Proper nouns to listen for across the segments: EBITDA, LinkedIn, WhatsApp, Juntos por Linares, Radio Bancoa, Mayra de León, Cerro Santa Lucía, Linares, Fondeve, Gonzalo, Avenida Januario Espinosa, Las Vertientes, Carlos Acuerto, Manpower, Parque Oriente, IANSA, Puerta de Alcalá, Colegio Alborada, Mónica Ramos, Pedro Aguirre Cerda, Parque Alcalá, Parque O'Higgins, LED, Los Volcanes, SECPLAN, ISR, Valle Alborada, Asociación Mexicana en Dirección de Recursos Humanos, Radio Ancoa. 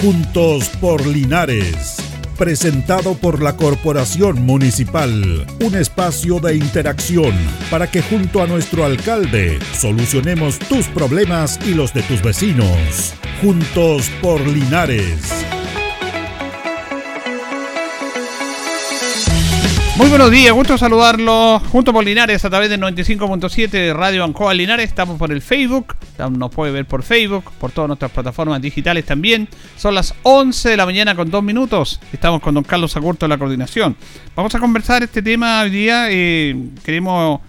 Juntos por Linares, presentado por la Corporación Municipal, un espacio de interacción para que junto a nuestro alcalde solucionemos tus problemas y los de tus vecinos. Juntos por Linares. Muy buenos días, gusto saludarlos. Juntos por Linares a través del 95.7 de Radio Bancoa Linares. Estamos por el Facebook, nos puede ver por Facebook, por todas nuestras plataformas digitales también. Son las 11 de la mañana con 2 minutos. Estamos con don Carlos Acuerto de la coordinación. Vamos a conversar este tema hoy día. Estamos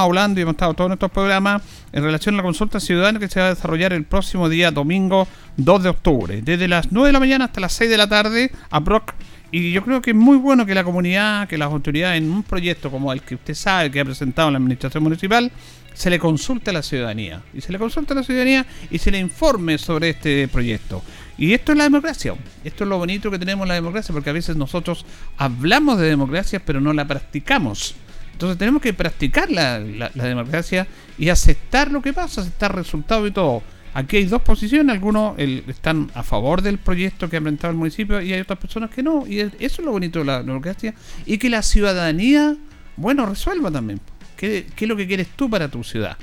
hablando y hemos estado todos nuestros programas en relación a la consulta ciudadana que se va a desarrollar el próximo día domingo 2 de octubre. Desde las 9 de la mañana hasta las 6 de la tarde a Brock. Y yo creo que es muy bueno que la comunidad, que las autoridades en un proyecto como el que usted sabe que ha presentado la administración municipal, se le consulte a la ciudadanía. Y se le consulte a la ciudadanía y se le informe sobre este proyecto. Y esto es la democracia. Esto es lo bonito que tenemos en la democracia, porque a veces nosotros hablamos de democracia pero no la practicamos. Entonces tenemos que practicar la democracia y aceptar lo que pasa, aceptar resultados y todo. Aquí hay dos posiciones, algunos están a favor del proyecto que ha presentado el municipio y hay otras personas que no, y eso es lo bonito de la democracia, y que la ciudadanía, bueno, resuelva también. ¿Qué es lo que quieres tú para tu ciudad?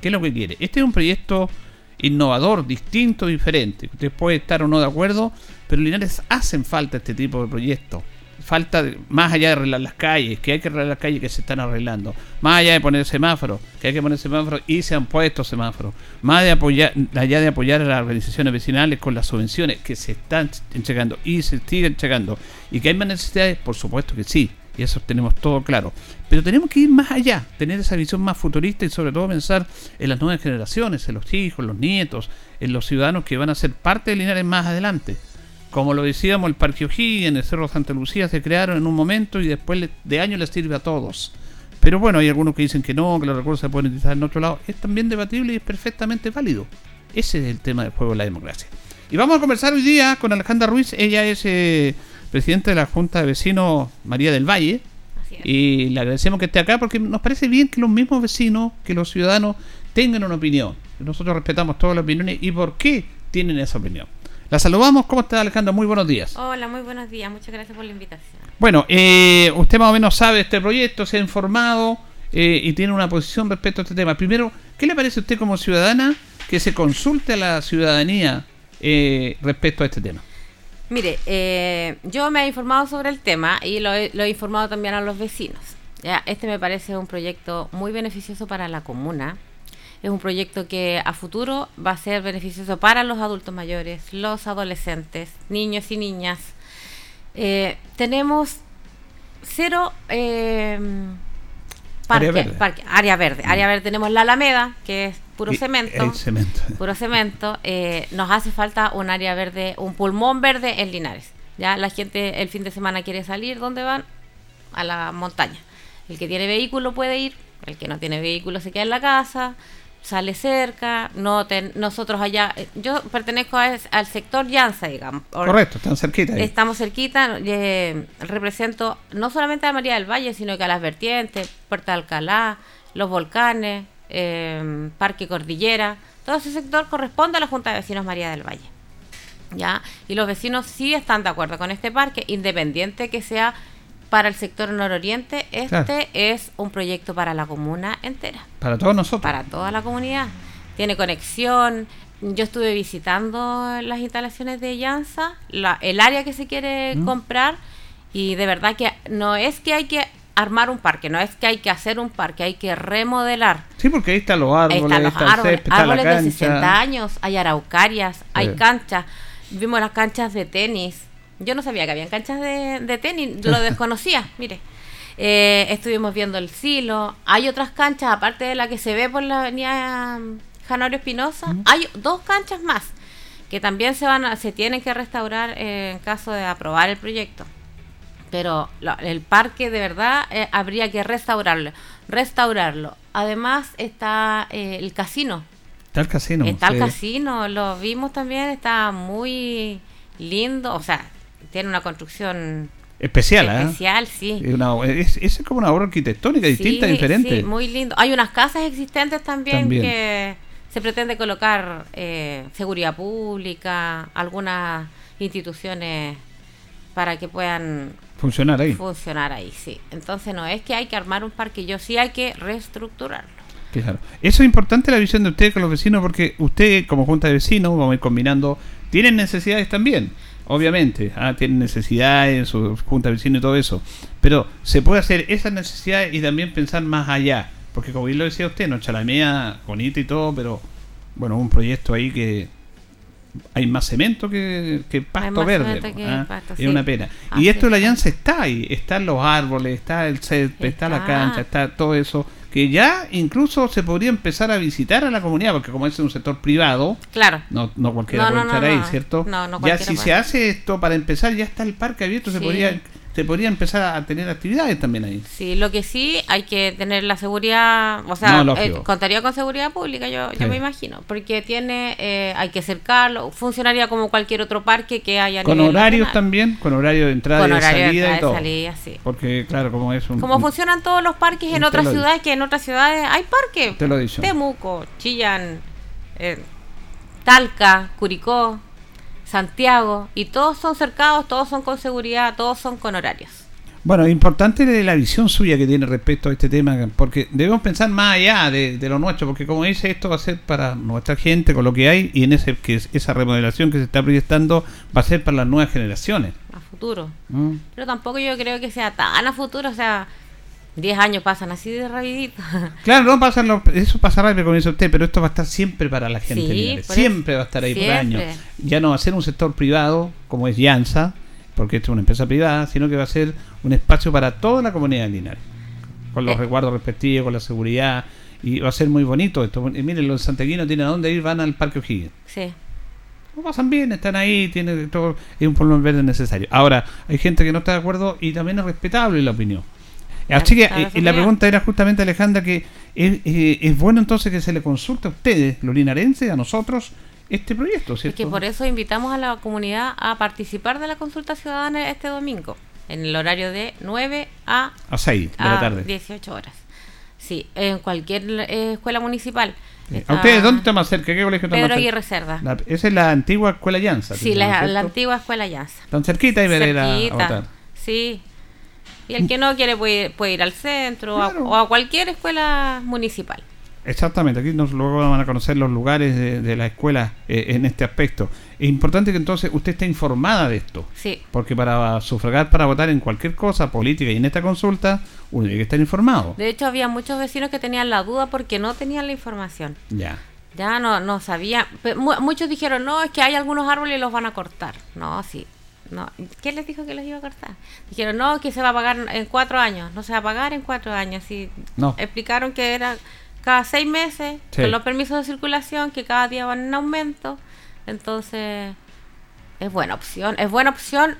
¿Qué es lo que quieres? Este es un proyecto innovador, distinto, diferente. Usted puede estar o no de acuerdo, pero en Linares hacen falta este tipo de proyectos. Falta, más allá de arreglar las calles, que hay que arreglar las calles que se están arreglando, más allá de poner semáforos, que hay que poner semáforos y se han puesto semáforos, más allá de apoyar a las organizaciones vecinales con las subvenciones que se están entregando y se siguen entregando, y que hay más necesidades, por supuesto que sí, y eso tenemos todo claro, pero tenemos que ir más allá, tener esa visión más futurista y sobre todo pensar en las nuevas generaciones, en los hijos, los nietos, en los ciudadanos que van a ser parte de Linares más adelante. Como lo decíamos, el Parque O'Higgins, el Cerro Santa Lucía se crearon en un momento y después de años les sirve a todos. Pero bueno, hay algunos que dicen que no, que los recursos se pueden utilizar en otro lado. Es también debatible y es perfectamente válido. Ese es el tema del juego de la democracia. Y vamos a conversar hoy día con Alejandra Ruiz. Ella es presidenta de la Junta de Vecinos María del Valle. Así es. Y le agradecemos que esté acá porque nos parece bien que los mismos vecinos, que los ciudadanos tengan una opinión. Nosotros respetamos todas las opiniones y por qué tienen esa opinión. La saludamos. ¿Cómo está, Alejandra? Muy buenos días. Hola, muy buenos días. Muchas gracias por la invitación. Bueno, usted más o menos sabe de este proyecto, se ha informado y tiene una posición respecto a este tema. Primero, ¿qué le parece a usted como ciudadana que se consulte a la ciudadanía respecto a este tema? Mire, yo me he informado sobre el tema y lo he informado también a los vecinos. Ya, este me parece un proyecto muy beneficioso para la comuna. Es un proyecto que a futuro va a ser beneficioso para los adultos mayores, los adolescentes, niños y niñas. Tenemos cero área verde. Tenemos la Alameda, que es puro cemento. Nos hace falta un área verde, un pulmón verde en Linares. Ya la gente el fin de semana quiere salir, ¿dónde van? A la montaña. El que tiene vehículo puede ir, el que no tiene vehículo se queda en la casa. Sale cerca, nosotros allá, yo pertenezco al sector IANSA, digamos. Correcto, están cerquita. Ahí. Estamos cerquita, represento no solamente a María del Valle, sino que a Las Vertientes, Puerta de Alcalá, Los Volcanes, Parque Cordillera, todo ese sector corresponde a la Junta de Vecinos María del Valle. ¿Ya? Y los vecinos sí están de acuerdo con este parque, independiente que sea para el sector nororiente, claro. Es un proyecto para la comuna entera. Para todos nosotros. Para toda la comunidad. Tiene conexión. Yo estuve visitando las instalaciones de IANSA, el área que se quiere comprar, y de verdad que no es que hay que armar un parque, no es que hay que hacer un parque, hay que remodelar. Sí, porque ahí están los árboles, árboles de 60 años, hay araucarias, hay canchas. Vimos las canchas de tenis. Yo no sabía que habían canchas de tenis, lo desconocía, mire. Estuvimos viendo el silo, hay otras canchas, aparte de la que se ve por la avenida Januario Espinosa, hay dos canchas más que también se tienen que restaurar en caso de aprobar el proyecto. Pero el parque de verdad habría que restaurarlo. Además está el casino. Está el casino, lo vimos también, está muy lindo, o sea... Tiene una construcción especial, sí. Es como una obra arquitectónica distinta, diferente. Sí, muy lindo. Hay unas casas existentes también. Que se pretende colocar seguridad pública, algunas instituciones para que puedan funcionar ahí. Funcionar ahí, sí. Entonces no es que hay que armar un parquillo, sí hay que reestructurarlo. Claro. Eso es importante, la visión de ustedes con los vecinos, porque ustedes como junta de vecinos, vamos a ir combinando, tienen necesidades también, obviamente, tienen necesidades, su junta de vecinos y todo eso, pero se puede hacer esas necesidades y también pensar más allá, porque como bien lo decía usted, no chalamea, bonito y todo, pero bueno, un proyecto ahí que hay más cemento que pasto verde, es una pena. Y esto de la IANSA está ahí, están los árboles, está el césped, está la cancha, está todo eso, que ya incluso se podría empezar a visitar a la comunidad, porque como es un sector privado, claro, no cualquiera puede estar ahí, ¿cierto? No, ya si se hace esto para empezar, ya está el parque abierto, sí. se podría empezar a tener actividades también ahí. Sí, lo que sí hay que tener la seguridad, o sea, contaría con seguridad pública, yo me imagino, porque tiene, hay que cercarlo, funcionaría como cualquier otro parque que haya. Con horarios nacional. También, con horario de entrada y de salida y todo. Sí. Porque claro, como es un... Como funcionan todos los parques en otras ciudades, que en otras ciudades hay parques. Te lo he dicho. Temuco, Chillán, Talca, Curicó, Santiago, y todos son cercados, todos son con seguridad, todos son con horarios. Bueno, importante la visión suya que tiene respecto a este tema, porque debemos pensar más allá de lo nuestro, porque como dice, esto va a ser para nuestra gente con lo que hay, y en esa remodelación que se está proyectando va a ser para las nuevas generaciones. A futuro. Pero tampoco yo creo que sea tan a futuro, o sea, 10 años pasan así de rapidito. Claro, no pasan eso pasa rápido, como dice usted, pero esto va a estar siempre para la gente. Sí, siempre va a estar ahí siempre. Por años. Ya no va a ser un sector privado, como es IANSA, porque esto es una empresa privada, sino que va a ser un espacio para toda la comunidad de Linares, con los resguardos respectivos, con la seguridad, y va a ser muy bonito esto. Y miren, los santiaguinos tienen a dónde ir, van al Parque O'Higgins. Sí. Lo pasan bien, están ahí, tienen todo, es un pulmón verde necesario. Ahora, hay gente que no está de acuerdo y también es respetable la opinión. Así que la pregunta era justamente, Alejandra, que es bueno entonces que se le consulte a ustedes, los linarenses, a nosotros, este proyecto, ¿cierto? Es que por eso invitamos a la comunidad a participar de la consulta ciudadana este domingo, en el horario de 9 a 6 de la tarde. 18 horas. Sí, en cualquier escuela municipal. ¿A ustedes dónde está más cerca? ¿Qué colegio está más cerca? Pedro Aguirre Cerda. Esa es la antigua escuela IANSA. Sí, la antigua escuela IANSA. Tan cerquita y vereda a votar. Sí. Y el que no quiere puede ir al centro, claro, o a cualquier escuela municipal. Exactamente, aquí nos luego van a conocer los lugares de la escuela en este aspecto. Es importante que entonces usted esté informada de esto. Sí. Porque para sufragar, para votar en cualquier cosa política y en esta consulta, uno tiene que estar informado. De hecho, había muchos vecinos que tenían la duda porque no tenían la información. Ya no sabían. Muchos dijeron, no, es que hay algunos árboles y los van a cortar. No, sí. No. ¿Quién les dijo que los iba a cortar? Dijeron, no, que se va a pagar en 4 años. No se va a pagar en 4 años. Y no. Explicaron que era cada 6 meses, sí, con los permisos de circulación, que cada día van en aumento. Entonces, es buena opción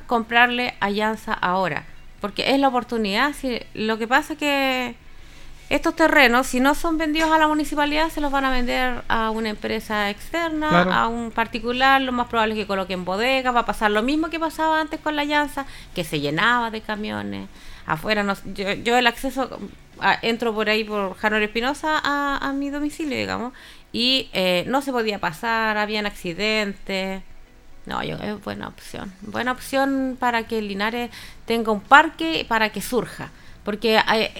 comprarle a IANSA ahora, porque es la oportunidad. Si, lo que pasa es que estos terrenos, si no son vendidos a la municipalidad, se los van a vender a una empresa externa, claro, a un particular. Lo más probable es que coloquen bodegas. Va a pasar lo mismo que pasaba antes con la IANSA, que se llenaba de camiones. Afuera, yo el acceso, entro por ahí, por Januario Espinosa, a mi domicilio, digamos, y no se podía pasar, habían accidentes. No, es buena opción para que Linares tenga un parque, para que surja. Porque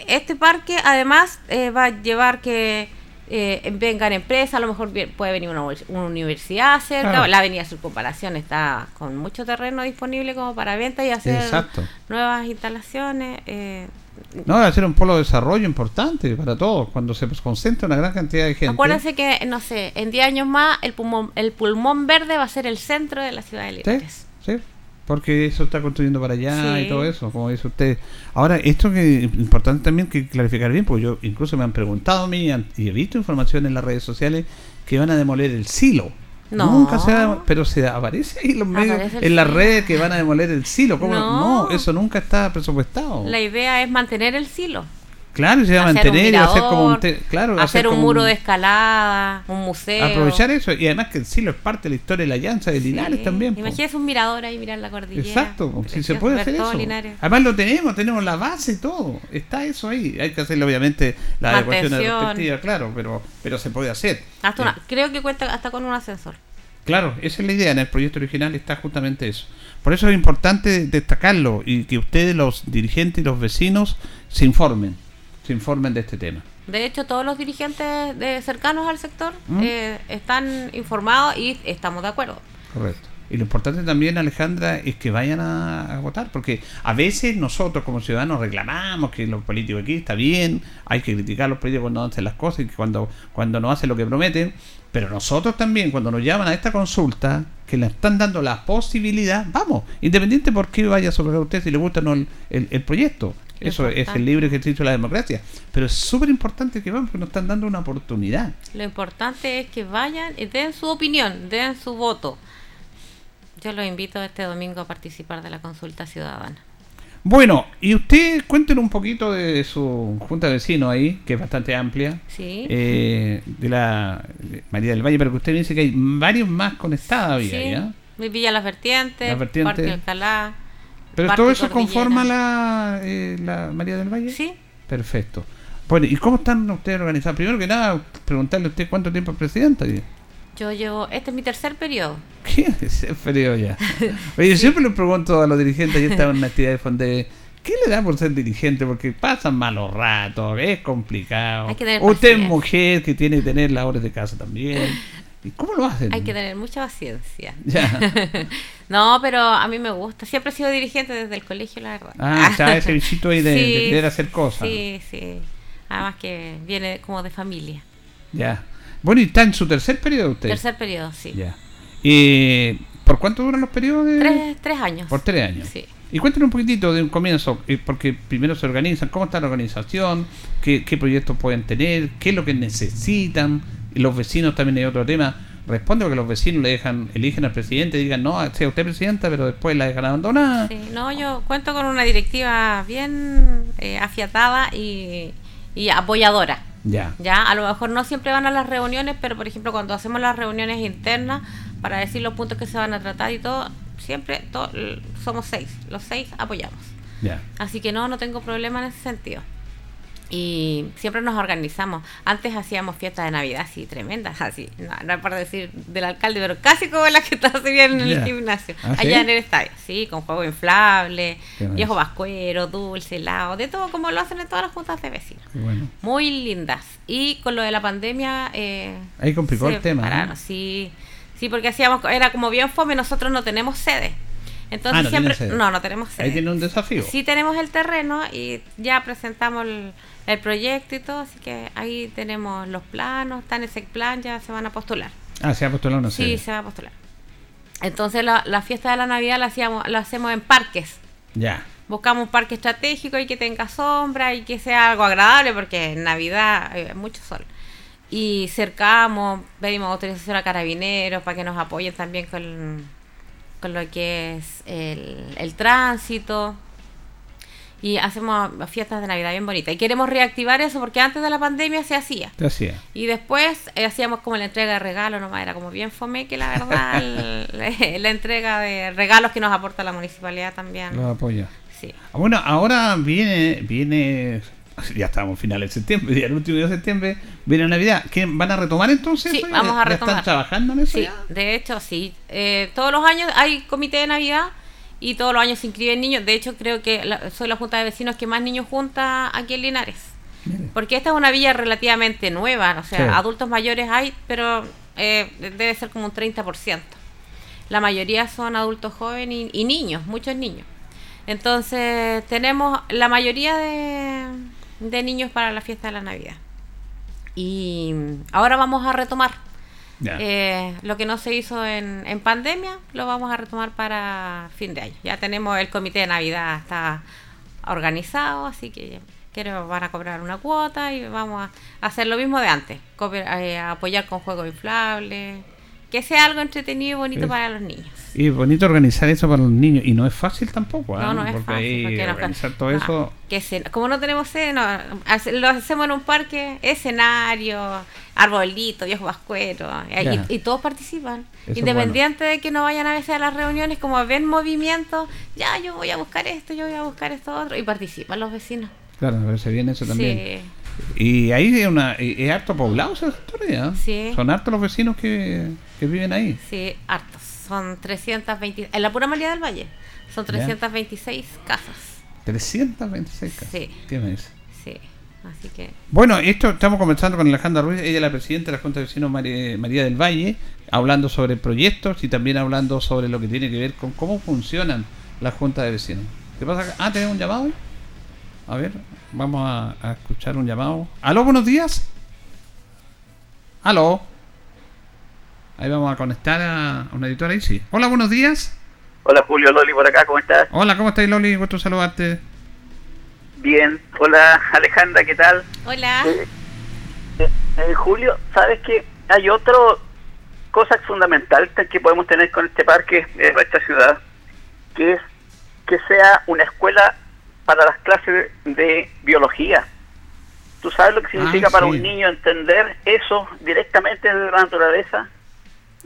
este parque además va a llevar que vengan empresas, a lo mejor puede venir una universidad cerca, claro. La Avenida Sur Comparación está con mucho terreno disponible como para venta y hacer nuevas instalaciones. Va a ser un polo de desarrollo importante para todos, cuando se concentra una gran cantidad de gente. Acuérdense que, no sé, en 10 años más el pulmón verde va a ser el centro de la ciudad de Linares. Sí. Porque eso está construyendo para allá, sí, y todo eso, como dice usted. Ahora, esto que es importante también que clarificar bien, porque yo incluso me han preguntado a mí y he visto información en las redes sociales que van a demoler el silo. No. Nunca se ha, pero se aparece ahí los medios, en las redes que van a demoler el silo. ¿Cómo? No, eso nunca está presupuestado. La idea es mantener el silo. Claro, se va a mantener, un mirador, va a ser como un hacer un muro de escalada, un museo. Aprovechar eso, y además que sí, lo es parte de la historia de la IANSA de Linares también. Imagínese un mirador ahí, mirar la cordillera. Exacto, si se puede hacer eso. Linares. Además lo tenemos la base y todo. Está eso ahí. Hay que hacerle obviamente la adecuación respectiva, claro, pero se puede hacer. Hasta creo que cuenta hasta con un ascensor. Claro, esa es la idea, en el proyecto original está justamente eso. Por eso es importante destacarlo y que ustedes, los dirigentes y los vecinos, se informen de este tema. De hecho, todos los dirigentes cercanos al sector están informados y estamos de acuerdo. Correcto. Y lo importante también, Alejandra, es que vayan a votar, porque a veces nosotros como ciudadanos reclamamos que los políticos aquí está bien, hay que criticar a los políticos cuando hacen las cosas y cuando no hacen lo que prometen, pero nosotros también, cuando nos llaman a esta consulta, que le están dando la posibilidad, vamos, independiente por qué vaya sobre usted, si le gusta o no el proyecto. Eso es el libre ejercicio de la democracia. Pero es súper importante que vayan porque nos están dando una oportunidad. Lo importante es que vayan y den su opinión, den su voto. Yo los invito este domingo a participar de la consulta ciudadana. Bueno, y usted cuéntenos un poquito de su junta de vecinos ahí, que es bastante amplia. Sí. De la María del Valle, pero que usted dice que hay varios más conectadas. Sí, ahí, Villa Las Vertientes, Parque Alcalá. ¿Pero Parque todo eso Cordillera conforma la María del Valle? Sí. Perfecto. Bueno, ¿y cómo están ustedes organizados? Primero que nada, preguntarle a usted cuánto tiempo es presidenta. Yo llevo... Este es mi tercer periodo. ¿Qué? Tercer periodo ya. Oye, yo siempre le pregunto a los dirigentes, yo estaba en una actividad de Fondeve, ¿qué le da por ser dirigente? Porque pasan malos ratos, es complicado. Hay que tener paciencia. Usted es mujer que tiene que tener las horas de casa también. ¿Y cómo lo hacen? Hay que tener mucha paciencia. Ya. No, pero a mí me gusta. Siempre he sido dirigente desde el colegio, la verdad. Ah, está ese bichito ahí de querer hacer cosas. Sí, sí. Además que viene como de familia. Ya. Bueno, ¿y está en su tercer periodo usted? Tercer periodo, sí. Ya. ¿Y por cuánto duran los periodos? Tres años. Por 3 años. Sí. Y cuéntenos un poquitito de un comienzo, porque primero se organizan, ¿cómo está la organización? ¿Qué proyectos pueden tener? ¿Qué es lo que necesitan? Los vecinos también hay otro tema. Responde porque los vecinos le eligen al presidente y digan, no, sea usted presidenta, pero después la dejan abandonada. Sí, no, yo cuento con una directiva bien afiatada y apoyadora. Ya, a lo mejor no siempre van a las reuniones, pero por ejemplo cuando hacemos las reuniones internas para decir los puntos que se van a tratar y todo, siempre somos 6, los 6 apoyamos. Ya. Así que no tengo problema en ese sentido. Y siempre nos organizamos. Antes hacíamos fiestas de Navidad, sí, tremendas, así. No es para decir del alcalde, pero casi como las que están en el gimnasio, allá en el estadio, sí, con juego inflable, viejo vascuero, dulce, helado, de todo como lo hacen en todas las juntas de vecinos. Bueno. Muy lindas. Y con lo de la pandemia... ahí complicó el tema, ¿no? Sí, porque hacíamos, era como bien fome, nosotros no tenemos sede. Entonces no siempre... No tenemos sede. Ahí tiene un desafío. Sí tenemos el terreno y ya presentamos el proyecto y todo, así que ahí tenemos los planos, está en el SECPLAN, ya se van a postular. Ah, ¿se va a postular? No sé. Sí, se va a postular. Entonces la fiesta de la Navidad la hacemos en parques. Ya. Buscamos un parque estratégico y que tenga sombra y que sea algo agradable, porque en Navidad hay mucho sol. Y cercamos, pedimos autorización a carabineros para que nos apoyen también con lo que es el tránsito. Y hacemos fiestas de Navidad bien bonitas. Y queremos reactivar eso porque antes de la pandemia se hacía. Y después hacíamos como la entrega de regalos nomás. Era como bien fome que la verdad la entrega de regalos que nos aporta la municipalidad también. Los apoya. Sí. Bueno, ahora viene ya estamos finales de septiembre, ya el último día de septiembre viene Navidad. ¿Qué, van a retomar entonces? Sí, vamos a retomar. ¿Están trabajando en eso ya? De hecho, sí. Todos los años hay comité de Navidad. Y todos los años se inscriben niños. De hecho, creo que soy la junta de vecinos que más niños junta aquí en Linares. Porque esta es una villa relativamente nueva. O sea, adultos mayores hay, pero debe ser como un 30%. La mayoría son adultos jóvenes y niños, muchos niños. Entonces, tenemos la mayoría de niños para la fiesta de la Navidad. Y ahora vamos a retomar. Lo que no se hizo en pandemia lo vamos a retomar para fin de año. Ya tenemos el comité de Navidad, está organizado, así que van a cobrar una cuota y vamos a hacer lo mismo de antes, apoyar con juegos inflables que sea algo entretenido y bonito para los niños. Y bonito organizar eso para los niños. Y no es fácil tampoco. No, no es fácil. Porque organizar todo eso... Como no tenemos sede, lo hacemos en un parque, escenario, arbolito, viejo vascuero, y todos participan. Eso independiente de que no vayan a veces a las reuniones, como ven movimientos, ya yo voy a buscar esto, yo voy a buscar esto otro, y participan los vecinos. Claro, me parece bien eso también. Sí. Y ahí es harto poblado esa historia. Sí. Son hartos los vecinos que viven ahí. Sí, hartos. Son 320, en la pura María del Valle, son 326 casas. 326 casas. Sí. ¿Qué me dice? Sí. Así que... Bueno, esto estamos conversando con Alejandra Ruiz, ella es la presidenta de la Junta de Vecinos María del Valle, hablando sobre proyectos y también hablando sobre lo que tiene que ver con cómo funcionan las juntas de vecinos. ¿Qué pasa acá? Ah, ¿tenemos un llamado? A ver, vamos a escuchar un llamado. Aló, buenos días. Aló. Ahí vamos a conectar a una editora ahí, sí. Hola, buenos días. Hola, Julio, Loli por acá, ¿cómo estás? Hola, ¿cómo estás, Loli? Gusto saludarte. Bien. Hola, Alejandra, ¿qué tal? Hola. Julio, ¿sabes qué? Hay otra cosa fundamental que podemos tener con este parque, esta ciudad, que es que sea una escuela para las clases de biología. ¿Tú sabes lo que significa para un niño entender eso directamente desde la naturaleza?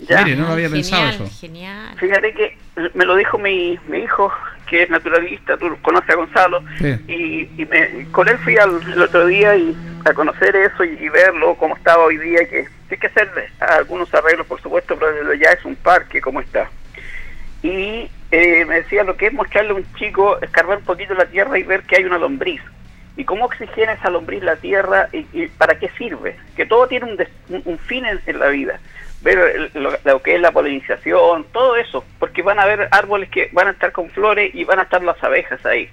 ¿Ya? Mire, no lo había pensado eso. Genial. Fíjate que me lo dijo mi hijo, que es naturalista, tú conoces a Gonzalo, sí. Y con él fui el otro día a conocer eso y verlo, cómo estaba hoy día, que hay que hacer algunos arreglos, por supuesto, pero ya es un parque como está. Y me decía lo que es mostrarle a un chico, escarbar un poquito la tierra y ver que hay una lombriz. ¿Y cómo oxigena esa lombriz la tierra y para qué sirve? Que todo tiene un fin en la vida. Ver lo que es la polinización, todo eso, porque van a haber árboles que van a estar con flores y van a estar las abejas ahí.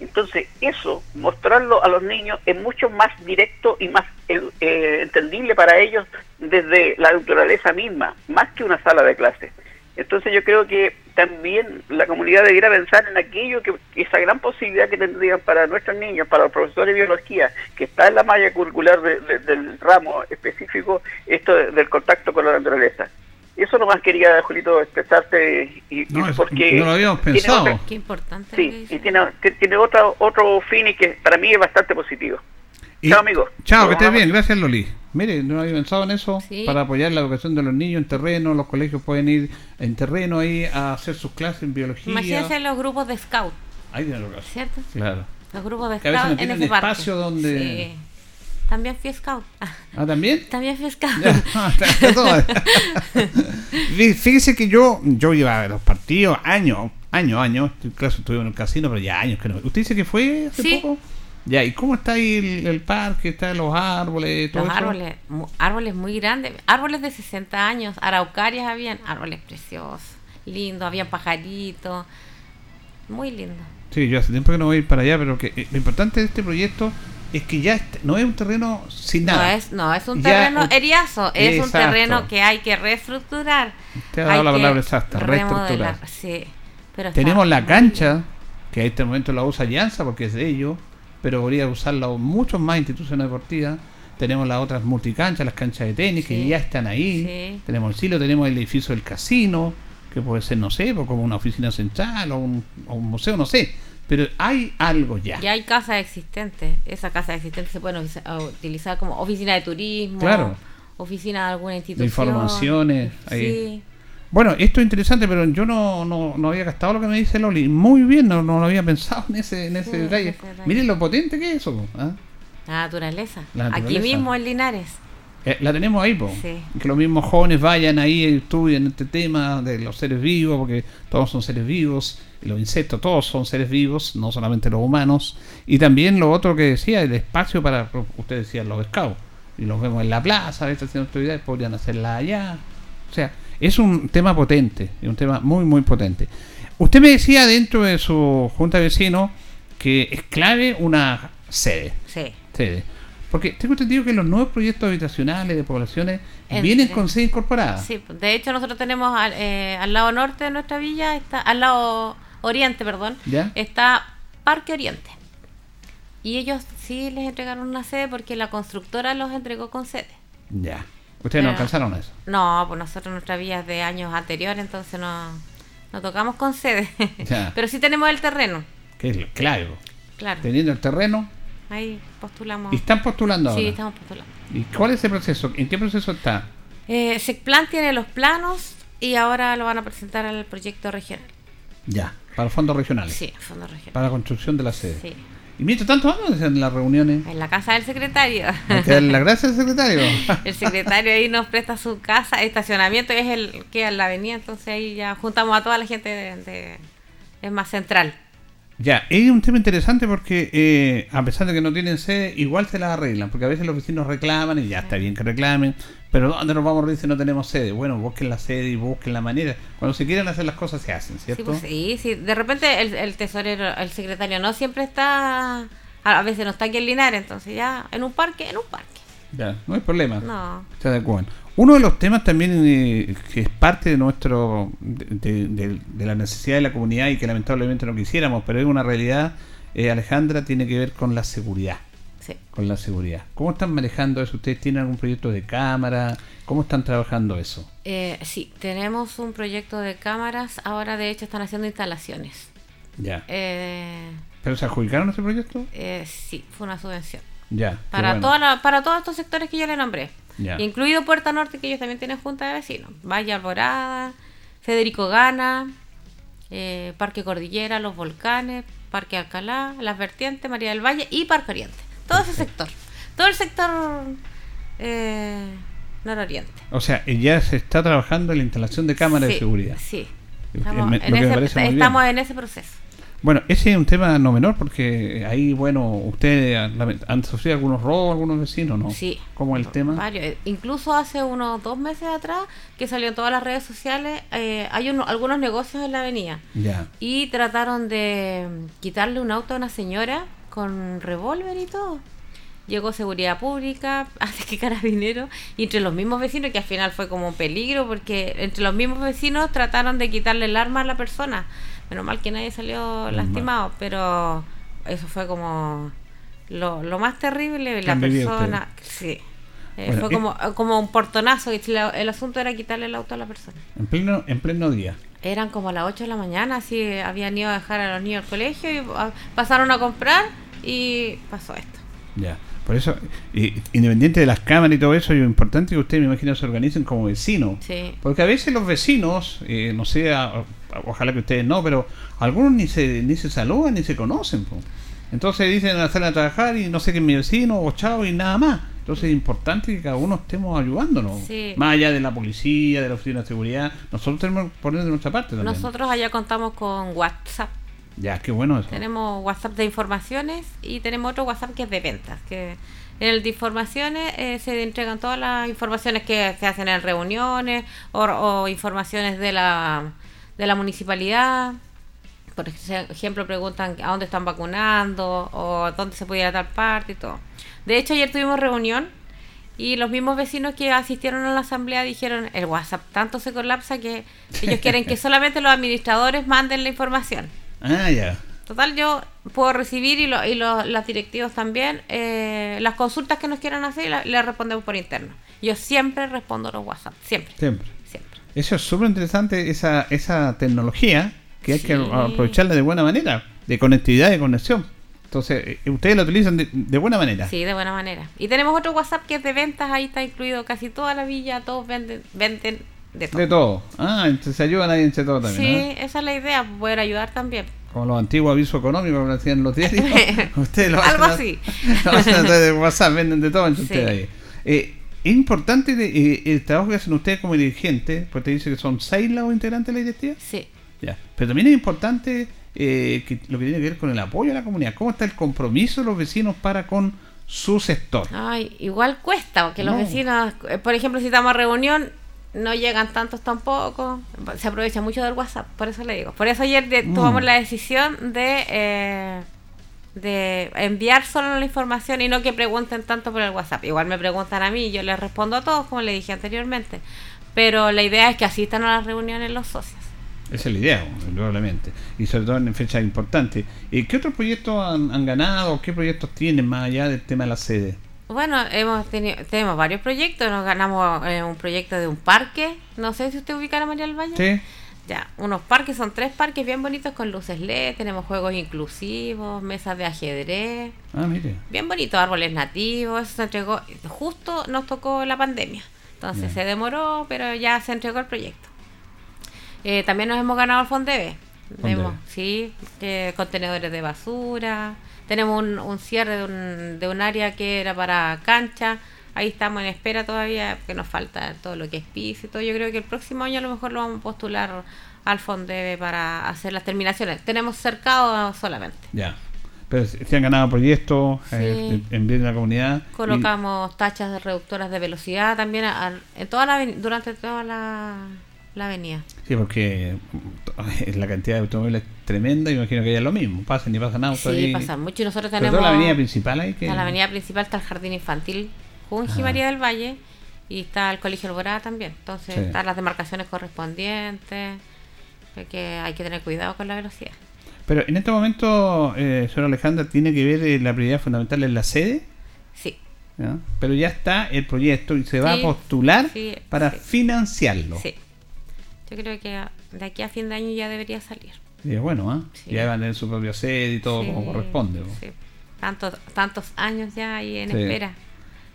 Entonces eso, mostrarlo a los niños es mucho más directo y más entendible para ellos desde la naturaleza misma, más que una sala de clases. Entonces yo creo que también la comunidad debería pensar en aquello que esa gran posibilidad que tendrían para nuestros niños, para los profesores de biología, que está en la malla curricular del ramo específico, esto del contacto con la naturaleza. Eso nomás quería, Julito, expresarte porque no lo habíamos pensado. Qué importante. Sí, y tiene otro fin y que para mí es bastante positivo. Chao, amigo. Chao, que estés bien. Gracias, Loli. Mire, no había pensado en eso. Sí. Para apoyar la educación de los niños en terreno, los colegios pueden ir en terreno ahí a hacer sus clases en biología. Imagínense los grupos de scout. Ahí tienen los casos. ¿Cierto? Claro. Los grupos de scout no en ese parque. Espacio donde... Sí. También fui scout. ¿Ah, también? También fui scout. Fíjese que yo llevaba los partidos años. Claro, estuve en el casino, pero ya años que no. ¿Usted dice que fue hace poco? Ya, ¿y cómo está ahí el parque? ¿Están los árboles? Todo los árboles, árboles muy grandes, árboles de 60 años, araucarias habían, árboles preciosos, lindos, habían pajaritos, muy lindo. Sí, yo hace tiempo que no voy a ir para allá, pero que lo importante de este proyecto es que ya no es un terreno sin nada. No es un terreno eriazo, es exacto. Un terreno que hay que reestructurar. Usted ha dado la palabra exacta, reestructurar. Sí, pero tenemos la cancha, bien. Que a este momento la usa IANSA porque es de ellos. Pero podría usarla muchos más instituciones deportivas. Tenemos las otras multicanchas, las canchas de tenis, que ya están ahí. Sí. Tenemos el silo, tenemos el edificio del casino, que puede ser, no sé, como una oficina central o un museo, no sé. Pero hay algo ya. Ya hay casas existentes. Esas casas existentes se pueden utilizar como oficina de turismo, claro. Oficina de alguna institución. De informaciones. Ahí. Bueno, esto es interesante, pero yo no había gastado lo que me dice Loli. Muy bien, no lo había pensado en ese detalle. Miren lo potente que es eso. ¿Eh? La naturaleza. Aquí mismo en Linares. La tenemos ahí, po. Sí. Que los mismos jóvenes vayan ahí y estudien este tema de los seres vivos, porque todos son seres vivos. Los insectos, todos son seres vivos, no solamente los humanos. Y también lo otro que decía, el espacio para, usted decía, los pescados. Y los vemos en la plaza, a veces haciendo actividades, podrían hacerla allá. O sea... Es un tema potente, es un tema muy, muy potente. Usted me decía dentro de su junta de vecinos que es clave una sede. Sí. Sede. Porque tengo entendido que los nuevos proyectos habitacionales de poblaciones vienen con sede incorporada. Sí, de hecho nosotros tenemos al lado norte de nuestra villa, al lado oriente, perdón, ¿ya? Está Parque Oriente. Y ellos sí les entregaron una sede porque la constructora los entregó con sede. Ya. ¿Ustedes no alcanzaron eso? No, pues nosotros nuestra vía es de años anteriores, entonces no tocamos con sede. Ya. Pero sí tenemos el terreno. Claro. Teniendo el terreno. Ahí postulamos. ¿Y están postulando ahora? Sí, estamos postulando. ¿Y cuál es el proceso? ¿En qué proceso está? SECPLAN tiene los planos y ahora lo van a presentar al proyecto regional. Ya, para fondos regionales. Sí, fondos regionales. Para la construcción de la sede. Sí. Y mientras tanto, vamos a hacer las reuniones. En la casa del secretario. ¿La gracia del secretario? El secretario ahí nos presta su casa, estacionamiento, es el que es la avenida, entonces ahí ya juntamos a toda la gente es más central. Ya, es un tema interesante porque a pesar de que no tienen sede, igual se las arreglan, porque a veces los vecinos reclaman y ya está bien que reclamen, pero ¿dónde nos vamos a ir si no tenemos sede? Bueno, busquen la sede y busquen la manera. Cuando se quieren hacer las cosas se hacen, ¿cierto? Sí, pues, sí. De repente el tesorero, el secretario no siempre está, a veces no está aquí en Linares, entonces ya en un parque. Ya, no hay problema. No. Se adecuan. Uno de los temas también que es parte de nuestro de la necesidad de la comunidad y que lamentablemente no quisiéramos, pero es una realidad, Alejandra, tiene que ver con la seguridad. Sí. Con la seguridad. ¿Cómo están manejando eso? ¿Ustedes tienen algún proyecto de cámara? ¿Cómo están trabajando eso? Sí, tenemos un proyecto de cámaras. Ahora, de hecho, están haciendo instalaciones. Ya. ¿Pero se adjudicaron ese proyecto? Sí, fue una subvención. Ya. Para todos estos sectores que yo le nombré. Yeah. Incluido Puerta Norte, que ellos también tienen junta de vecinos, Valle Alborada, Federico Gana, Parque Cordillera, Los Volcanes, Parque Alcalá, Las Vertientes, María del Valle y Parque Oriente. Todo ese sector, todo el sector nororiente. O sea, ya se está trabajando en la instalación de cámaras de seguridad. Sí, estamos en ese proceso. Bueno, ese es un tema no menor porque ahí, bueno, ustedes han sufrido algunos robos, algunos vecinos, ¿no? Sí. ¿Cómo es el tema? Varios. Incluso hace unos 2 meses atrás que salió en todas las redes sociales, hay algunos negocios en la avenida. Ya. Y trataron de quitarle un auto a una señora con revólver y todo. Llegó seguridad pública, así que carabineros, y entre los mismos vecinos, que al final fue como un peligro porque entre los mismos vecinos trataron de quitarle el arma a la persona. Menos mal que nadie salió lastimado, pero eso fue como lo más terrible. La persona, sí, bueno, fue como un portonazo. El asunto era quitarle el auto a la persona. En pleno día. Eran como a las 8 de la mañana, así habían ido a dejar a los niños al colegio y pasaron a comprar y pasó esto. Ya, por eso, independiente de las cámaras y todo eso, es importante que ustedes, me imagino, se organicen como vecinos. Sí. Porque a veces los vecinos, no sé, ojalá que ustedes no, pero algunos ni se saludan ni se conocen. Po. Entonces dicen a salir a trabajar y no sé qué es mi vecino, o chao y nada más. Entonces es importante que cada uno estemos ayudándonos. Sí. Más allá de la policía, de la oficina de seguridad, nosotros tenemos que poner de nuestra parte también. Nosotros allá contamos con WhatsApp. Ya, qué bueno eso. Tenemos WhatsApp de informaciones y tenemos otro WhatsApp que es de ventas, que en el de informaciones se entregan todas las informaciones que se hacen en reuniones o informaciones de la municipalidad. Por ejemplo, preguntan a dónde están vacunando o dónde se puede ir a tal parte y todo. De hecho, ayer tuvimos reunión y los mismos vecinos que asistieron a la asamblea dijeron, el WhatsApp tanto se colapsa que ellos quieren que solamente los administradores manden la información. Ah, ya. Total, yo puedo recibir y las directivas también las consultas que nos quieran hacer y las respondemos por interno. Yo siempre respondo los WhatsApp, siempre. Eso es súper interesante, esa tecnología que hay que aprovecharla de buena manera, de conectividad y conexión. Entonces, ustedes la utilizan de buena manera. Sí, de buena manera. Y tenemos otro WhatsApp que es de ventas, ahí está incluido casi toda la villa, todos venden de todo. Ah, entonces ayudan ahí entre todo también. Sí, ¿eh? Esa es la idea, poder ayudar también. Como los antiguos avisos económicos que hacían los diarios. Ustedes lo algo hacen, así. Lo hacen de WhatsApp, venden de todo entre ustedes ahí. Es importante el trabajo que hacen ustedes como dirigentes, porque te dice que son 6 los integrantes de la directiva. Sí. Ya. Pero también es importante lo que tiene que ver con el apoyo a la comunidad. ¿Cómo está el compromiso de los vecinos para con su sector? Ay, igual cuesta, porque los vecinos, por ejemplo, si estamos a reunión, no llegan tantos tampoco, se aprovecha mucho del WhatsApp, por eso le digo. Por eso ayer tomamos la decisión de enviar solo la información y no que pregunten tanto por el WhatsApp. Igual me preguntan a mí y yo les respondo a todos, como les dije anteriormente. Pero la idea es que asistan a las reuniones los socios. Esa es la idea, indudablemente. Y sobre todo en fechas importantes. ¿Qué otros proyectos han ganado? ¿Qué proyectos tienen más allá del tema de la sede? Bueno, tenemos varios proyectos. Nos ganamos un proyecto de un parque. No sé si usted ubica a María del Valle. Sí. Ya, unos parques, son 3 parques bien bonitos con luces LED, tenemos juegos inclusivos, mesas de ajedrez. Ah, mire. Bien bonitos, árboles nativos, eso se entregó, justo nos tocó la pandemia. Entonces se demoró, pero ya se entregó el proyecto. También nos hemos ganado el Fondeve. Tenemos, sí, contenedores de basura, tenemos un cierre de un área que era para cancha. Ahí estamos en espera todavía, porque nos falta todo lo que es piso y todo. Yo creo que el próximo año a lo mejor lo vamos a postular al Fondeve para hacer las terminaciones. Tenemos cercado solamente. Ya, pero se han ganado proyectos, sí, en bien de la comunidad. Colocamos tachas de reductoras de velocidad también en toda durante toda la avenida. Sí, porque la cantidad de automóviles es tremenda, y imagino que ya es lo mismo, pasan y pasan autos. Sí, ahí pasan mucho, y nosotros tenemos... Toda la avenida principal ahí que... En la avenida principal está el Jardín Infantil Bungi María del Valle, y está el Colegio Alborada también. Entonces, sí, están las demarcaciones correspondientes, porque hay que tener cuidado con la velocidad. Pero en este momento, señora Alejandra, ¿tiene que ver la prioridad fundamental en la sede? Sí. ¿No? Pero ya está el proyecto y se va a postular para financiarlo. Sí. Yo creo que de aquí a fin de año ya debería salir. Y es bueno, ya van en su propia sede y todo como corresponde. Sí. Tantos años ya ahí en espera.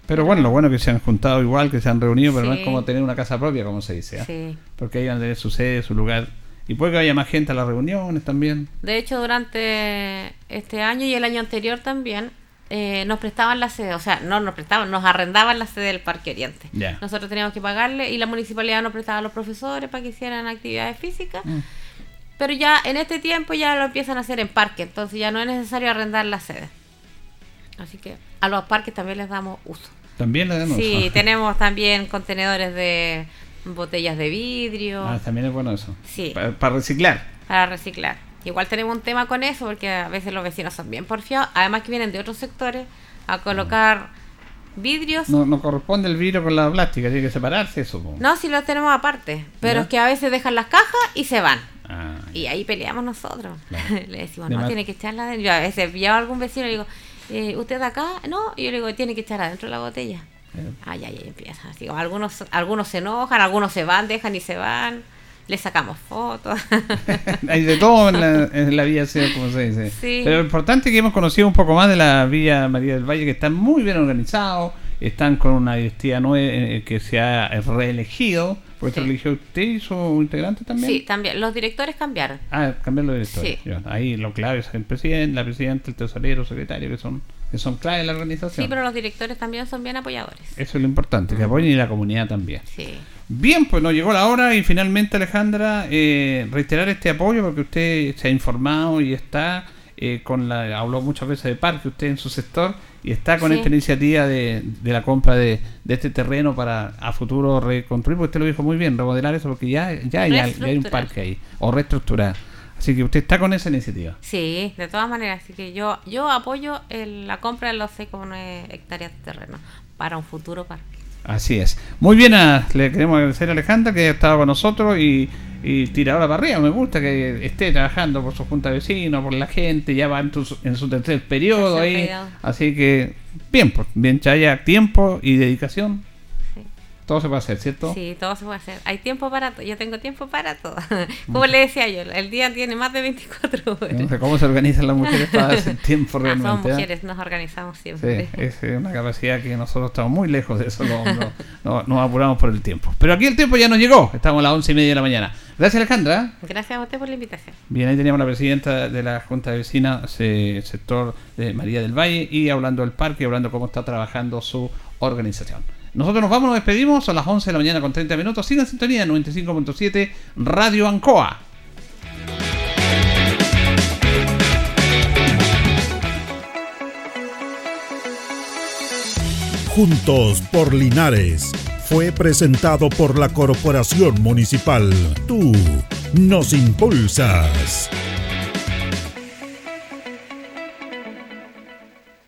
Pero bueno, lo bueno es que se han juntado igual, que se han reunido, pero no es como tener una casa propia, como se dice, sí, porque ahí van a tener su sede, su lugar, y puede que haya más gente a las reuniones también. De hecho, durante este año y el año anterior también, nos prestaban la sede, o sea, no nos prestaban, nos arrendaban la sede del Parque Oriente. Yeah. Nosotros teníamos que pagarle, y la municipalidad nos prestaba a los profesores para que hicieran actividades físicas, pero ya en este tiempo ya lo empiezan a hacer en parque, entonces ya no es necesario arrendar la sede. Así que a los parques también les damos uso. También le damos. Sí, tenemos también contenedores de botellas de vidrio. Ah, también es bueno eso. Sí. Para reciclar. Para reciclar. Igual tenemos un tema con eso, porque a veces los vecinos son bien porfiados, además que vienen de otros sectores a colocar vidrios. No corresponde el vidrio con la plástica, tiene que separarse eso. No, si los tenemos aparte, pero es que a veces dejan las cajas y se van. Y ahí peleamos nosotros. Claro. Le decimos, tiene que echarla. Yo a veces veo a algún vecino y digo, ¿usted acá? No, y yo le digo, tiene que echar adentro la botella. Ay, empiezan así. Algunos se enojan, algunos se van, dejan y se van. Le sacamos fotos. Hay de todo en la villa, como se dice. Sí. Pero lo importante es que hemos conocido un poco más de la Villa María del Valle, que está muy bien organizado. Están con una directiva nueva que se ha reelegido. ¿Por eso eligió usted y su integrante también? Sí, también. Los directores cambiaron. Ah, cambiaron los directores. Sí. Ahí lo clave es el presidente, la presidenta, el tesorero, el secretario, que son clave en la organización. Sí, pero los directores también son bien apoyadores. Eso es lo importante, que apoyen, y la comunidad también. Sí. Bien, pues nos llegó la hora, y finalmente, Alejandra, reiterar este apoyo, porque usted se ha informado y está... habló muchas veces de parque usted en su sector, y está con esta iniciativa de la compra de este terreno para a futuro reconstruir, porque usted lo dijo muy bien, remodelar eso, porque ya hay un parque ahí, o reestructurar. Así que usted está con esa iniciativa. Sí, de todas maneras, así que yo apoyo la compra de los 6,9 hectáreas de terreno para un futuro parque. Así es. Muy bien, le queremos agradecer a Alejandra que ha estado con nosotros y tiradora para arriba. Me gusta que esté trabajando por su junta de vecinos, por la gente, ya va en su tercer periodo ahí. Así que bien, pues, bien, haya tiempo y dedicación. Sí. Todo se puede hacer, ¿cierto? Sí, todo se puede hacer. Hay tiempo para todo. Yo tengo tiempo para todo. Como le decía yo, el día tiene más de 24 horas. No sé cómo se organizan las mujeres para hacer tiempo realmente. Somos mujeres, nos organizamos siempre. Sí, es una capacidad que nosotros estamos muy lejos de eso. Nos apuramos por el tiempo. Pero aquí el tiempo ya nos llegó. Estamos a las 11:30 de la mañana. Gracias, Alejandra. Gracias a usted por la invitación. Bien, ahí teníamos la presidenta de la Junta de Vecinas, sector de María del Valle, y hablando del parque, hablando cómo está trabajando su organización. Nosotros nos vamos, nos despedimos a las 11 de la mañana con 30 minutos. Sigan en sintonía 95.7 Radio Ancoa. Juntos por Linares. Fue presentado por la Corporación Municipal. Tú nos impulsas.